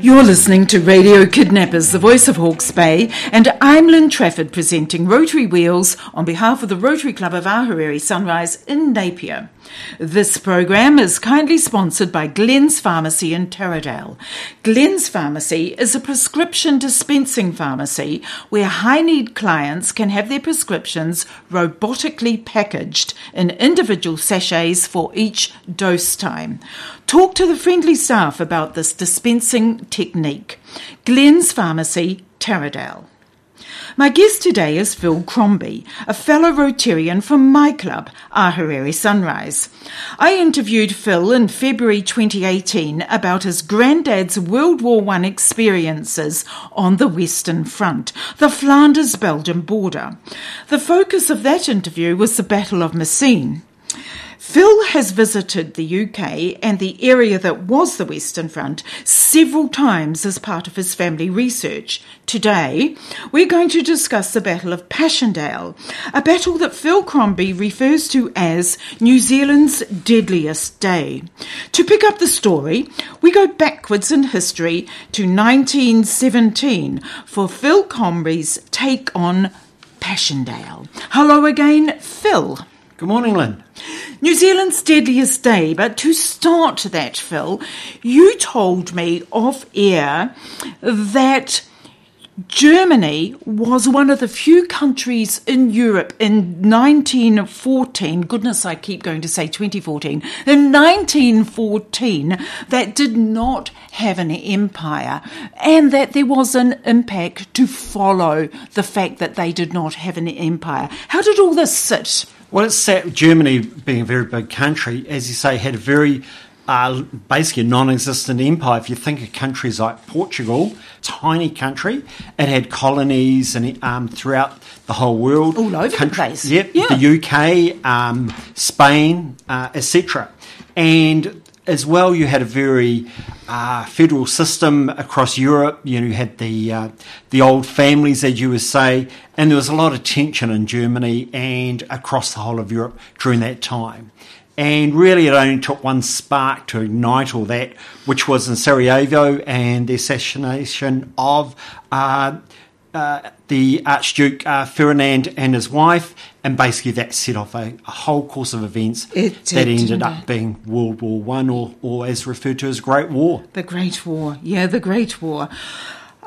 You're listening to Radio Kidnappers, the voice of Hawke's Bay, and I'm Lynne Trafford presenting Rotary Wheels on behalf of the Rotary Club of Ahuriri Sunrise in Napier. This program is kindly sponsored by Glenn's Pharmacy in Terradale. Glenn's Pharmacy is a prescription dispensing pharmacy where high-need clients can have their prescriptions robotically packaged in individual sachets for each dose time. Talk to the friendly staff about this dispensing technique. Glenn's Pharmacy, Terradale. My guest today is Phil Crombie, a fellow Rotarian from my club, Ahuriri Sunrise. I interviewed Phil in February 2018 about his granddad's World War I experiences on the Western Front, the Flanders-Belgium border. The focus of that interview was the Battle of Messines. Phil has visited the UK and the area that was the Western Front several times as part of his family research. Today, we're going to discuss the Battle of Passchendaele, a battle that Phil Crombie refers to as New Zealand's deadliest day. To pick up the story, we go backwards in history to 1917 for Phil Crombie's take on Passchendaele. Hello again, Phil. Good morning, Lynn. New Zealand's deadliest day, but to start that, Phil, you told me off-air that Germany was one of the few countries in Europe in 1914, goodness, I keep going to say 2014, in 1914 that did not have an empire, and that there was an impact to follow the fact that they did not have an empire. How did all this sit? Well, it sat, Germany, being a very big country, as you say, had a very, basically a non-existent empire. If you think of countries like Portugal, tiny country, it had colonies and throughout the whole world. All over the place. Yep, yeah. The UK, Spain, etc. And as well, you had a very federal system across Europe. You know, you had the old families, as you would say, and there was a lot of tension in Germany and across the whole of Europe during that time. And really, it only took one spark to ignite all that, which was in Sarajevo and the assassination of the Archduke Ferdinand and his wife, and basically that set off a whole course of events that ended up being World War I, or as referred to as Great War. The Great War, yeah, the Great War.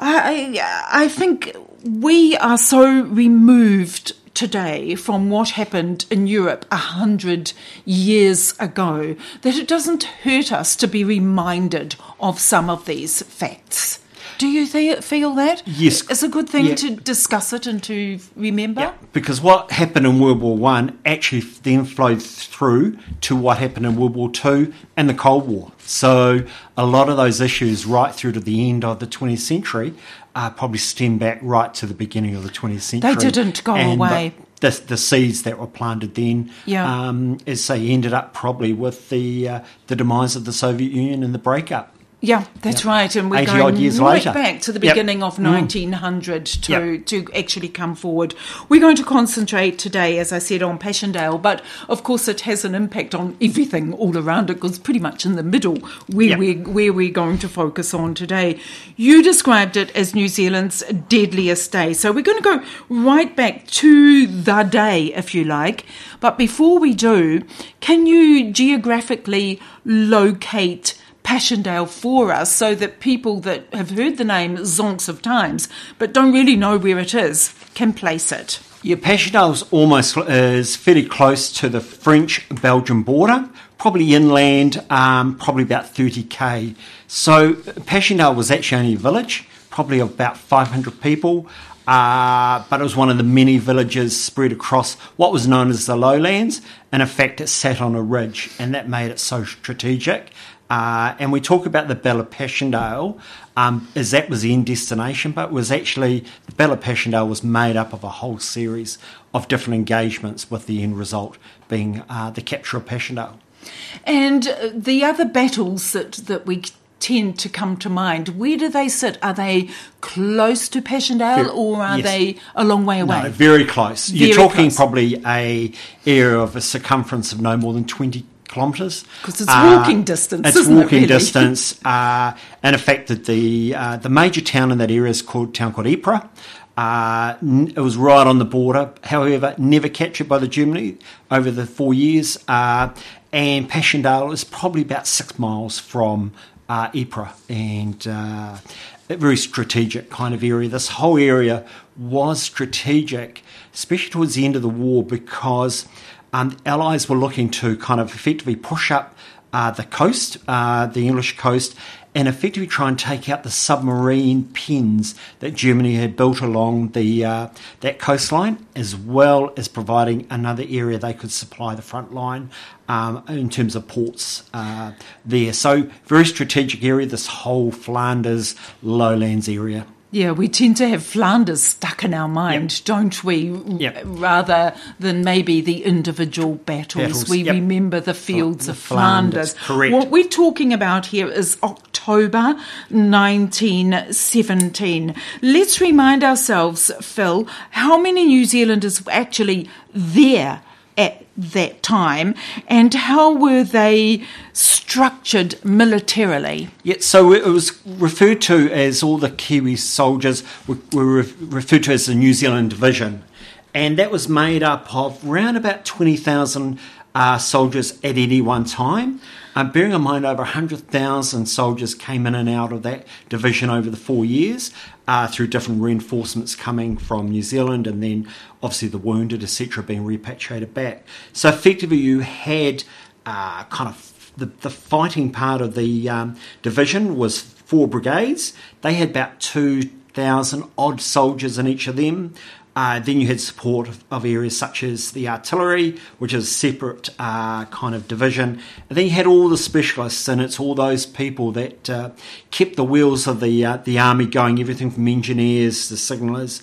I think we are so removed today from what happened in Europe 100 years ago that it doesn't hurt us to be reminded of some of these facts. Do you feel that? Yes. It's a good thing to discuss it and to remember? Yeah, because what happened in World War I actually then flowed through to what happened in World War II and the Cold War. So a lot of those issues right through to the end of the 20th century probably stem back right to the beginning of the 20th century. They didn't go away. The seeds that were planted then, as they ended up probably with the demise of the Soviet Union and the breakup. Yeah, that's right. And we're going right back to the beginning of 1900 to actually come forward. We're going to concentrate today, as I said, on Passchendaele, but of course it has an impact on everything all around it, because pretty much in the middle where we're going to focus on today. You described it as New Zealand's deadliest day. So we're going to go right back to the day, if you like. But before we do, can you geographically locate Passchendaele for us, so that people that have heard the name zonks of times but don't really know where it is can place it? Yeah, Passchendaele is fairly close to the French-Belgian border, probably inland, probably about 30k. So Passchendaele was actually only a village, probably about 500 people, but it was one of the many villages spread across what was known as the lowlands, and in fact it sat on a ridge, and that made it so strategic. And we talk about the Battle of Passchendaele as that was the end destination, but was actually the Battle of Passchendaele was made up of a whole series of different engagements, with the end result being the capture of Passchendaele. And the other battles that we tend to come to mind, where do they sit? Are they close to Passchendaele, or are they a long way away? No, very close. You're talking close. Probably a area of a circumference of no more than 20 kilometres. Because it's walking distance, it's isn't walking it really? Distance. And in fact, the major town in that area is called Ypres. It was right on the border, however, never captured by the Germany over the 4 years. And Passchendaele is probably about 6 miles from Ypres, and a very strategic kind of area. This whole area was strategic, especially towards the end of the war, because the Allies were looking to kind of effectively push up the coast, the English coast, and effectively try and take out the submarine pens that Germany had built along that coastline, as well as providing another area they could supply the front line in terms of ports there. So very strategic area, this whole Flanders lowlands area. Yeah, we tend to have Flanders stuck in our mind, don't we? Yep. Rather than maybe the individual battles. We remember the fields of Flanders. Correct. What we're talking about here is October 1917. Let's remind ourselves, Phil, how many New Zealanders were actually there at that time, and how were they structured militarily? Yeah, so it was referred to as, all the Kiwi soldiers were referred to as the New Zealand Division, and that was made up of around about 20,000 soldiers at any one time. Bearing in mind, over 100,000 soldiers came in and out of that division over the 4 years through different reinforcements coming from New Zealand, and then obviously the wounded, etc., being repatriated back. So effectively you had kind of the fighting part of the division was 4 brigades. They had about 2,000 odd soldiers in each of them. Then you had support of areas such as the artillery, which is a separate kind of division. And then you had all the specialists, and it's all those people that kept the wheels of the army going, everything from engineers to signallers,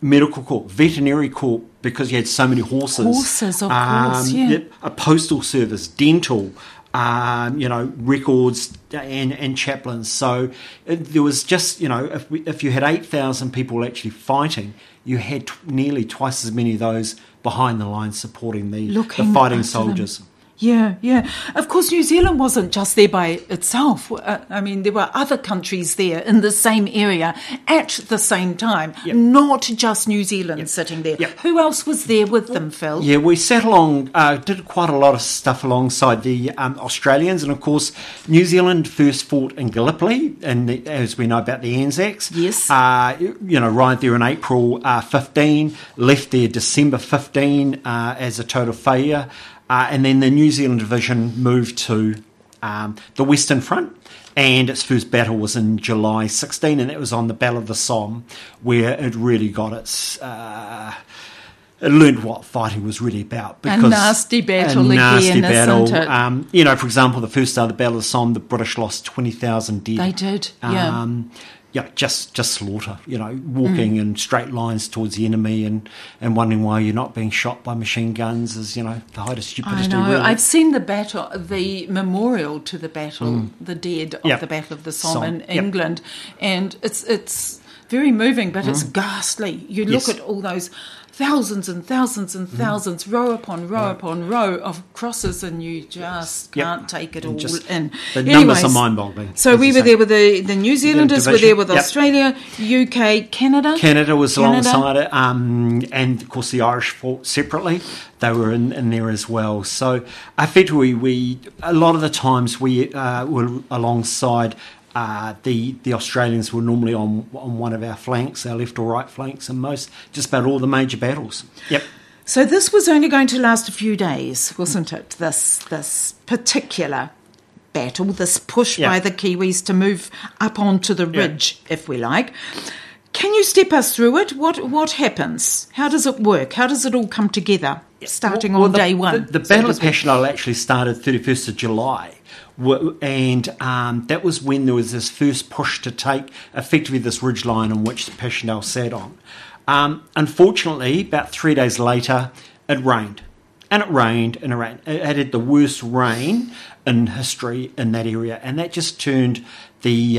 medical corps, veterinary corps, because you had so many horses. Horses, of course, yeah. A postal service, dental, records and chaplains. So there was just, if you had 8,000 people actually fighting, you had nearly twice as many of those behind the lines supporting the fighting soldiers. Them. Yeah, yeah. Of course, New Zealand wasn't just there by itself. I mean, there were other countries there in the same area at the same time, not just New Zealand sitting there. Yep. Who else was there with them, Phil? Yeah, we sat along, did quite a lot of stuff alongside the Australians, and of course, New Zealand first fought in Gallipoli, and as we know about the Anzacs. Yes. Right there in April 15, left there December 15 as a total failure. And then the New Zealand Division moved to the Western Front, and its first battle was in July 16, and it was on the Battle of the Somme, where it really got its... It learned what fighting was really about. Because a nasty battle again, isn't it? For example, the first day of the Battle of the Somme, the British lost 20,000 dead. They did, just slaughter, walking in straight lines towards the enemy and wondering why you're not being shot by machine guns is, the height of stupidity. I know. Really. I've seen the memorial to the battle, the dead of the Battle of the Somme in England, and it's very moving, but it's ghastly. You look at all those thousands and thousands and thousands, row upon row upon row of crosses, and you just can't take it all in. The numbers are mind-boggling. So we were there with the New Zealanders, were there with Australia, UK, Canada. Canada was alongside it, and of course the Irish fought separately. They were in there as well. So effectively, a lot of the times we were alongside. The Australians were normally on one of our flanks, our left or right flanks, and just about all the major battles. Yep. So this was only going to last a few days, wasn't it? This particular battle, this push by the Kiwis to move up onto the ridge, if we like. Can you step us through it? What happens? How does it work? How does it all come together? Starting on day one, the Battle of Passchendaele actually started 31st of July. And that was when there was this first push to take effectively this ridgeline on which the Passchendaele sat on. Unfortunately, about 3 days later, it rained. And it rained and it rained. It had the worst rain in history in that area, and that just turned the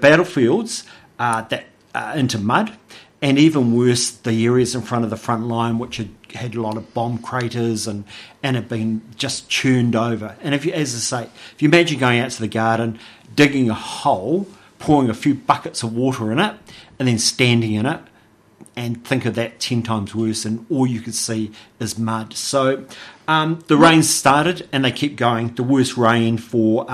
battlefields into mud, and even worse, the areas in front of the front line, which had a lot of bomb craters and had been just churned over. And if you, as I say, if you imagine going out to the garden, digging a hole, pouring a few buckets of water in it, and then standing in it. And think of that 10 times worse, and all you could see is mud. So the rain started, and they kept going. The worst rain for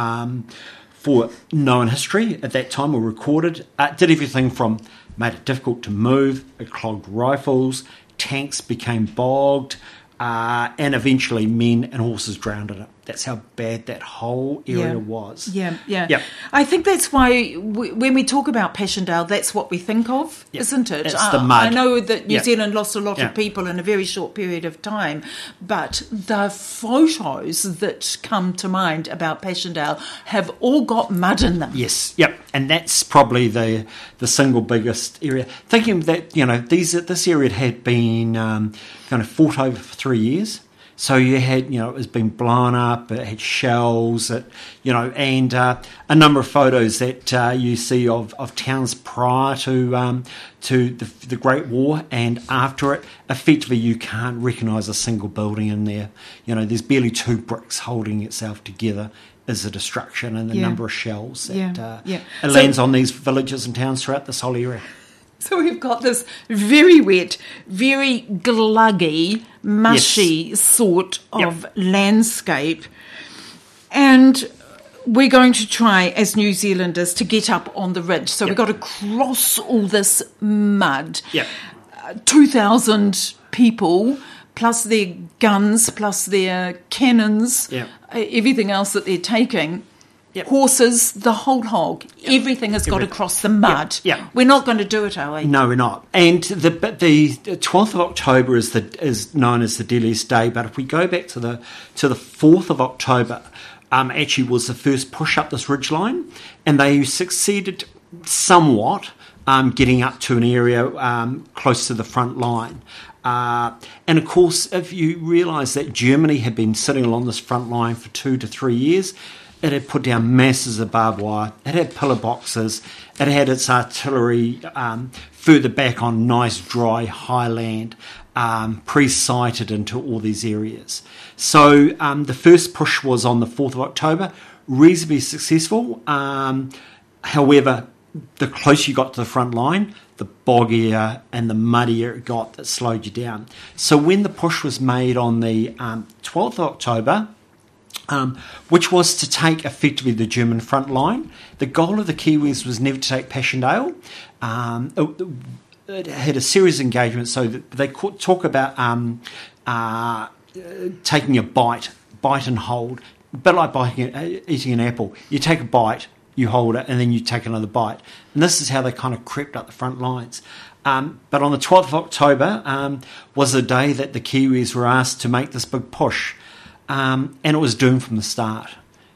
known history at that time were recorded. It did everything from made it difficult to move, it clogged rifles, tanks became bogged, and eventually men and horses drowned in it. That's how bad that whole area was. Yeah. I think that's why when we talk about Passchendaele, that's what we think of, isn't it? It's the mud. I know that New Zealand lost a lot of people in a very short period of time, but the photos that come to mind about Passchendaele have all got mud in them. And that's probably the single biggest area. Thinking that, you know, this area had been kind of fought over for 3 years. So you had, you know, it was been blown up, it had shells, and a number of photos that you see of towns prior to the Great War and after it. Effectively, you can't recognise a single building in there. You know, there's barely two bricks holding itself together. Is the destruction and the number of shells that it lands on these villages and towns throughout this whole area. So we've got this very wet, very gluggy, mushy sort of landscape. And we're going to try, as New Zealanders, to get up on the ridge. So we've got to cross all this mud. 2,000 people, plus their guns, plus their cannons, everything else that they're taking. Horses, the whole hog, everything has got to cross the mud. We're not going to do it, are we? No, we're not. And the 12th of October is known as the deadliest day. But if we go back to the 4th of October, actually was the first push up this ridgeline, and they succeeded somewhat getting up to an area close to the front line. And of course, if you realise that Germany had been sitting along this front line for 2 to 3 years. It had put down masses of barbed wire. It had pillar boxes. It had its artillery further back on nice, dry, high land, pre-sighted into all these areas. So the first push was on the 4th of October, reasonably successful. However, the closer you got to the front line, the boggier and the muddier it got that slowed you down. So when the push was made on the 12th of October... which was to take effectively the German front line. The goal of the Kiwis was never to take Passchendaele. It had a series of engagements, so that they talk about taking a bite and hold. A bit like eating an apple. You take a bite, you hold it, and then you take another bite. And this is how they kind of crept up the front lines. But on the 12th of October was the day that the Kiwis were asked to make this big push. And it was doomed from the start.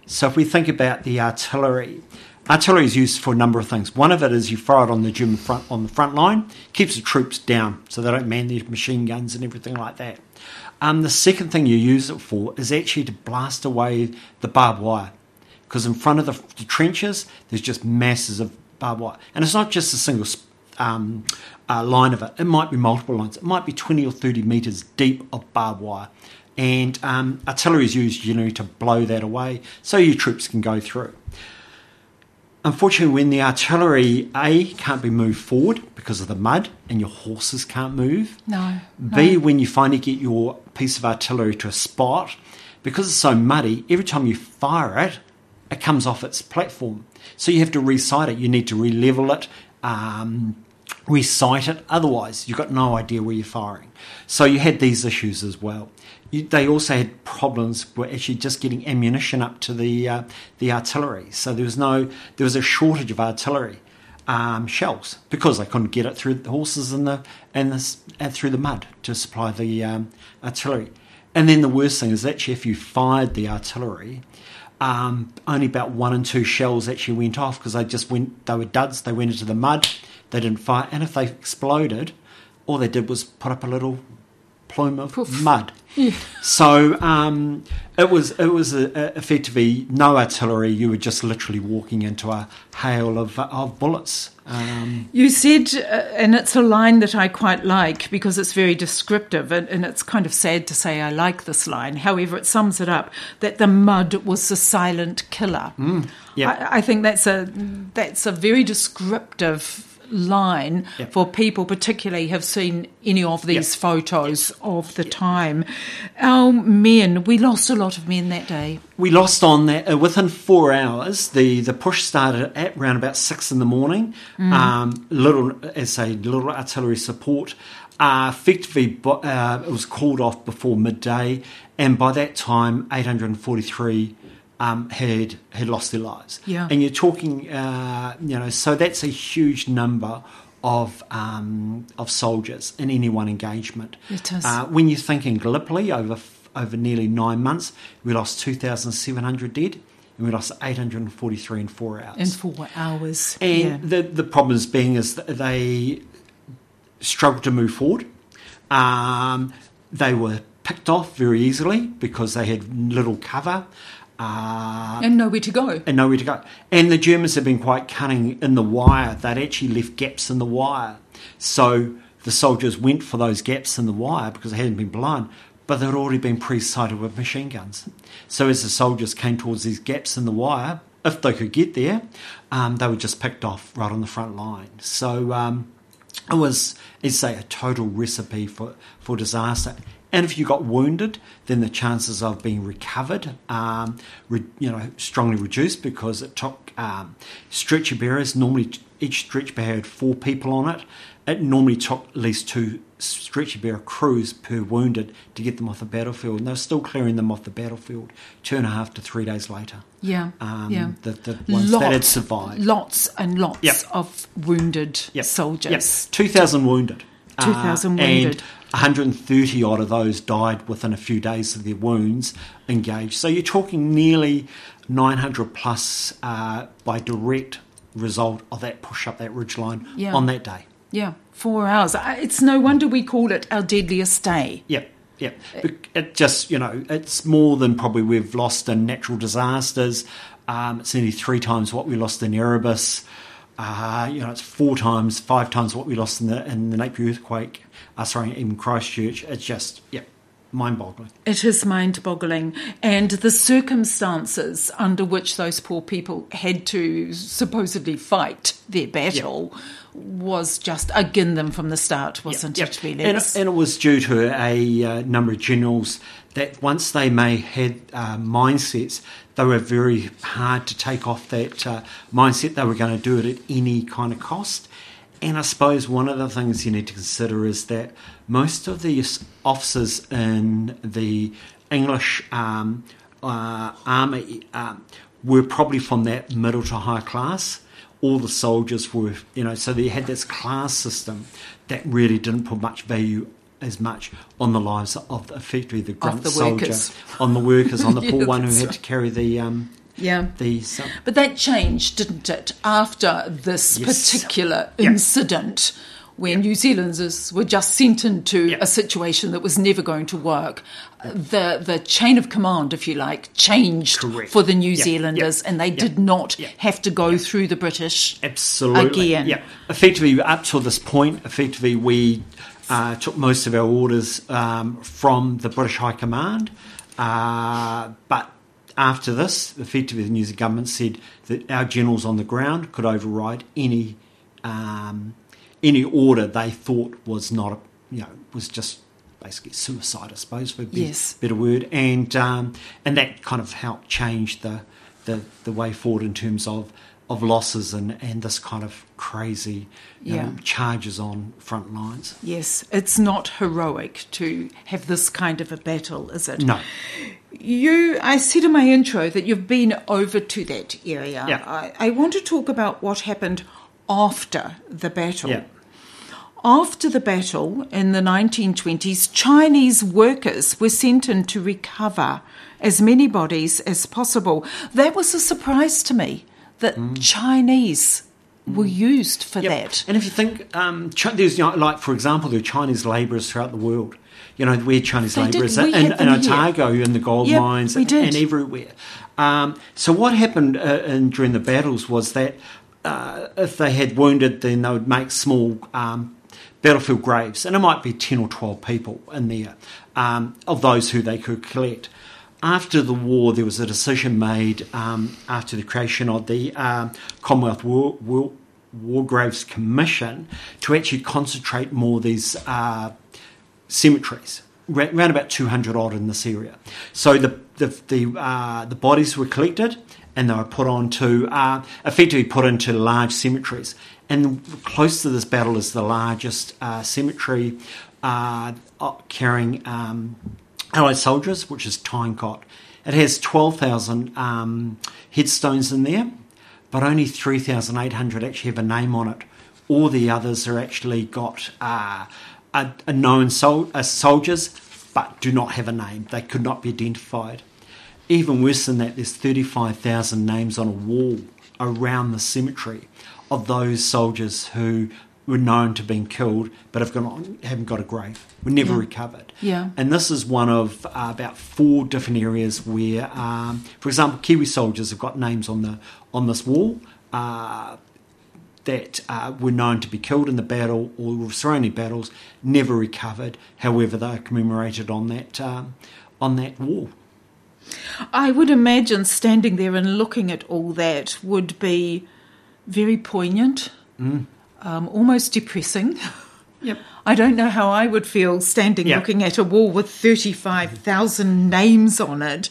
So if we think about the artillery is used for a number of things. One of it is you fire it on the German front, on the front line, keeps the troops down so they don't man their machine guns and everything like that. The second thing you use it for is actually to blast away the barbed wire, because in front of the trenches there's just masses of barbed wire, and it's not just a single line of it. It might be multiple lines. It might be 20 or 30 metres deep of barbed wire. And artillery is used, you know, to blow that away so your troops can go through. Unfortunately, when the artillery, A, can't be moved forward because of the mud and your horses can't move. No. B, when you finally get your piece of artillery to a spot, because it's so muddy, every time you fire it, it comes off its platform. So you have to re-sight it. You need to re-level it, re-sight it. Otherwise, you've got no idea where you're firing. So you had these issues as well. They also had problems with actually just getting ammunition up to the artillery. So there was a shortage of artillery shells because they couldn't get it through the horses and through the mud to supply the artillery. And then the worst thing is actually if you fired the artillery, Only about 1 and 2 shells actually went off because they were duds. They went into the mud. They didn't fire. And if they exploded, all they did was put up a little plume of mud. Yeah. So it was effectively no artillery. You were just literally walking into a hail of bullets. You said, and it's a line that I quite like because it's very descriptive, and it's kind of sad to say I like this line. However, it sums it up, that the mud was the silent killer. Mm, yeah. I think that's a very descriptive line, yep, for people particularly have seen any of these, yep, photos, yep, of the, yep, time. Our men, we lost a lot of men that day. We lost on that within 4 hours. The push started at around about 6 in the morning. Mm. Little artillery support. Effectively, it was called off before midday, and by that time, 843. Had lost their lives, yeah. And you're talking, so that's a huge number of soldiers in any one engagement. It is. When you think in Gallipoli, over nearly 9 months, we lost 2,700 dead, and we lost 843 in 4 hours. And yeah. The problem is that they struggled to move forward. They were picked off very easily because they had little cover. And nowhere to go. And the Germans have been quite cunning in the wire. They'd actually left gaps in the wire. So the soldiers went for those gaps in the wire because they hadn't been blown, but they'd already been pre-sighted with machine guns. So as the soldiers came towards these gaps in the wire, if they could get there, they were just picked off right on the front line. So it was, as I say, a total recipe for disaster. And if you got wounded, then the chances of being recovered, strongly reduced because it took stretcher bearers. Normally, each stretcher bearer had 4 people on it. It normally took at least 2 stretcher bearer crews per wounded to get them off the battlefield. And they were still clearing them off the battlefield 2.5 to 3 days later. Yeah, The ones that had survived. Lots and lots, yep, of wounded, yep, soldiers. Yes, 2,000 wounded. 2,000 wounded. 130 odd of those died within a few days of their wounds engaged. So you're talking nearly 900 plus by direct result of that push up that ridgeline, yeah, on that day. Yeah, 4 hours. It's no wonder we call it our deadliest day. Yeah, yeah. It just, it's more than probably we've lost in natural disasters. It's nearly 3 times what we lost in Erebus. It's 5 times what we lost in the Napier earthquake. In Christchurch. It's just, yeah, mind-boggling. It is mind-boggling. And the circumstances under which those poor people had to supposedly fight their battle, yep, was just against them from the start, wasn't, yep, it, really? And it was due to a number of generals that once they may had mindsets, they were very hard to take off that mindset. They were going to do it at any kind of cost. And I suppose one of the things you need to consider is that most of the officers in the English army were probably from that middle to high class. All the soldiers were, so they had this class system that really didn't put much value as much on the lives of effectively the grunt soldier, on the workers, on the poor one who had to carry the... but that changed, didn't it, after this, yes, particular, yep, incident where, yep, New Zealanders were just sent into, yep, a situation that was never going to work. Yep. The chain of command, if you like, changed, correct, for the New, yep, Zealanders, yep, and they, yep, did not, yep, have to go, yep, through the British, absolutely, again. Yep. Effectively, up to this point, we took most of our orders from the British High Command, but after this, effectively the New Zealand government said that our generals on the ground could override any order they thought was not, was just basically suicide, I suppose, for a better word, and that kind of helped change the way forward in terms of losses and this kind of crazy charges on front lines. Yes, it's not heroic to have this kind of a battle, is it? No. I said in my intro that you've been over to that area. Yeah. I want to talk about what happened after the battle. Yeah. After the battle in the 1920s, Chinese workers were sent in to recover as many bodies as possible. That was a surprise to me, that Chinese were used for that. And if you think, there's, you know, like, for example, there are Chinese labourers throughout the world. You know, we had Chinese labourers in Otago, in the gold mines, and everywhere. So what happened during the battles was that if they had wounded, then they would make small battlefield graves, and it might be 10 or 12 people in there, of those who they could collect. After the war, there was a decision made after the creation of the Commonwealth War Graves Commission to actually concentrate more of these cemeteries, around about 200 odd in this area. So the bodies were collected and they were put onto effectively put into large cemeteries. And close to this battle is the largest cemetery carrying Allied soldiers, which is Tyne Cot. It has 12,000 headstones in there, but only 3,800 actually have a name on it. All the others are actually got soldiers, but do not have a name. They could not be identified. Even worse than that, there's 35,000 names on a wall around the cemetery of those soldiers who were known to have been killed, but haven't got a grave, were never recovered. Yeah. And this is one of about four different areas where, for example, Kiwi soldiers have got names on this wall that were known to be killed in the battle or surrounding battles, never recovered. However, they are commemorated on that wall. I would imagine standing there and looking at all that would be very poignant. Almost depressing. Yep. I don't know how I would feel standing looking at a wall with 35,000 names on it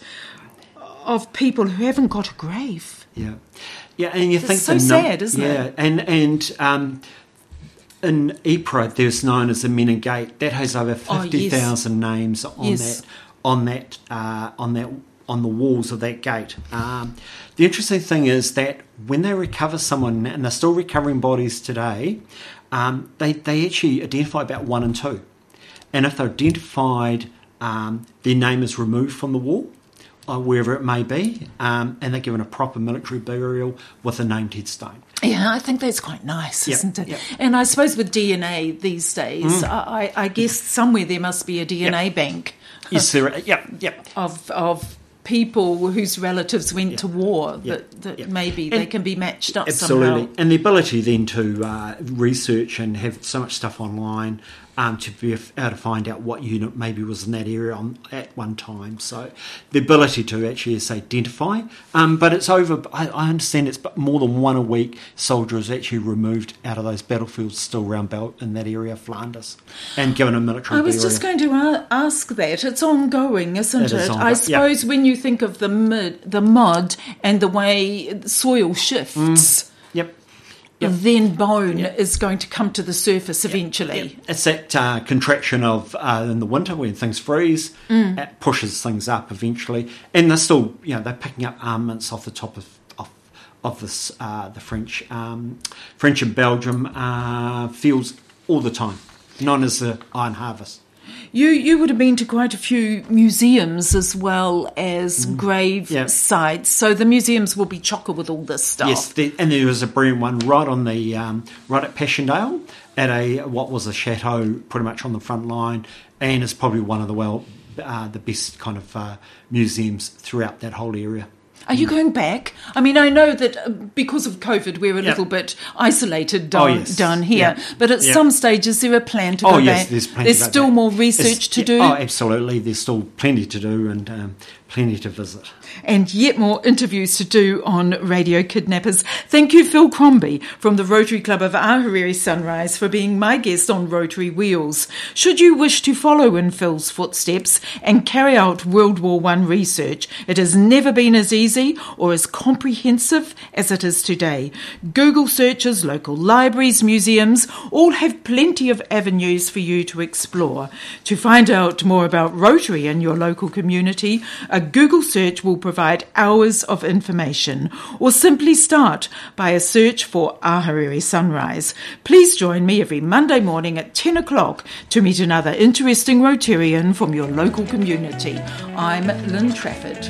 of people who haven't got a grave. Yeah, yeah, and you think it's so sad, isn't it? Yeah, and in Ypres, there's known as the Menin Gate. That has over 50,000 names on the walls of that gate. The interesting thing is that when they recover someone, and they're still recovering bodies today, they actually identify about one and two. And if they're identified, their name is removed from the wall, or wherever it may be, and they're given a proper military burial with a named headstone. Yeah, I think that's quite nice, isn't it? Yep. And I suppose with DNA these days, I guess somewhere there must be a DNA bank. Yes, there. Yep. Of people whose relatives went to war that maybe and they can be matched up somehow. Absolutely. And the ability then to research and have so much stuff online to be able to find out what unit maybe was in that area at one time. So the ability to actually, as I say, identify. But it's over, I understand it's more than one a week soldier is actually removed out of those battlefields still around in that area of Flanders and given a military burial. I was just going to ask that. It's ongoing, isn't it? I suppose when you think of the mud and the way soil shifts... then bone is going to come to the surface eventually. Yep. It's that contraction of in the winter when things freeze, it pushes things up eventually. And they're still, they're picking up armaments off the top of this the French and Belgium fields all the time, known as the Iron Harvest. You would have been to quite a few museums as well as grave sites, so the museums will be chocker with all this stuff. Yes, and there was a brilliant one right on the right at Passchendaele at what was a chateau, pretty much on the front line, and it's probably one of the best kind of museums throughout that whole area. Are you going back? I mean, I know that because of COVID, we're a little bit isolated down here. Yeah. But at some stages, there are plans to go back. There's still more research to do. Oh, absolutely. There's still plenty to do and plenty to visit. And yet more interviews to do on Radio Kidnappers. Thank you, Phil Crombie, from the Rotary Club of Ahuriri Sunrise, for being my guest on Rotary Wheels. Should you wish to follow in Phil's footsteps and carry out World War I research, it has never been as easy or as comprehensive as it is today. Google searches, local libraries, museums, all have plenty of avenues for you to explore. To find out more about Rotary in your local community, a Google search will provide hours of information, or simply start by a search for Ahuriri Sunrise. Please join me every Monday morning at 10 o'clock to meet another interesting Rotarian from your local community. I'm Lynne Trafford.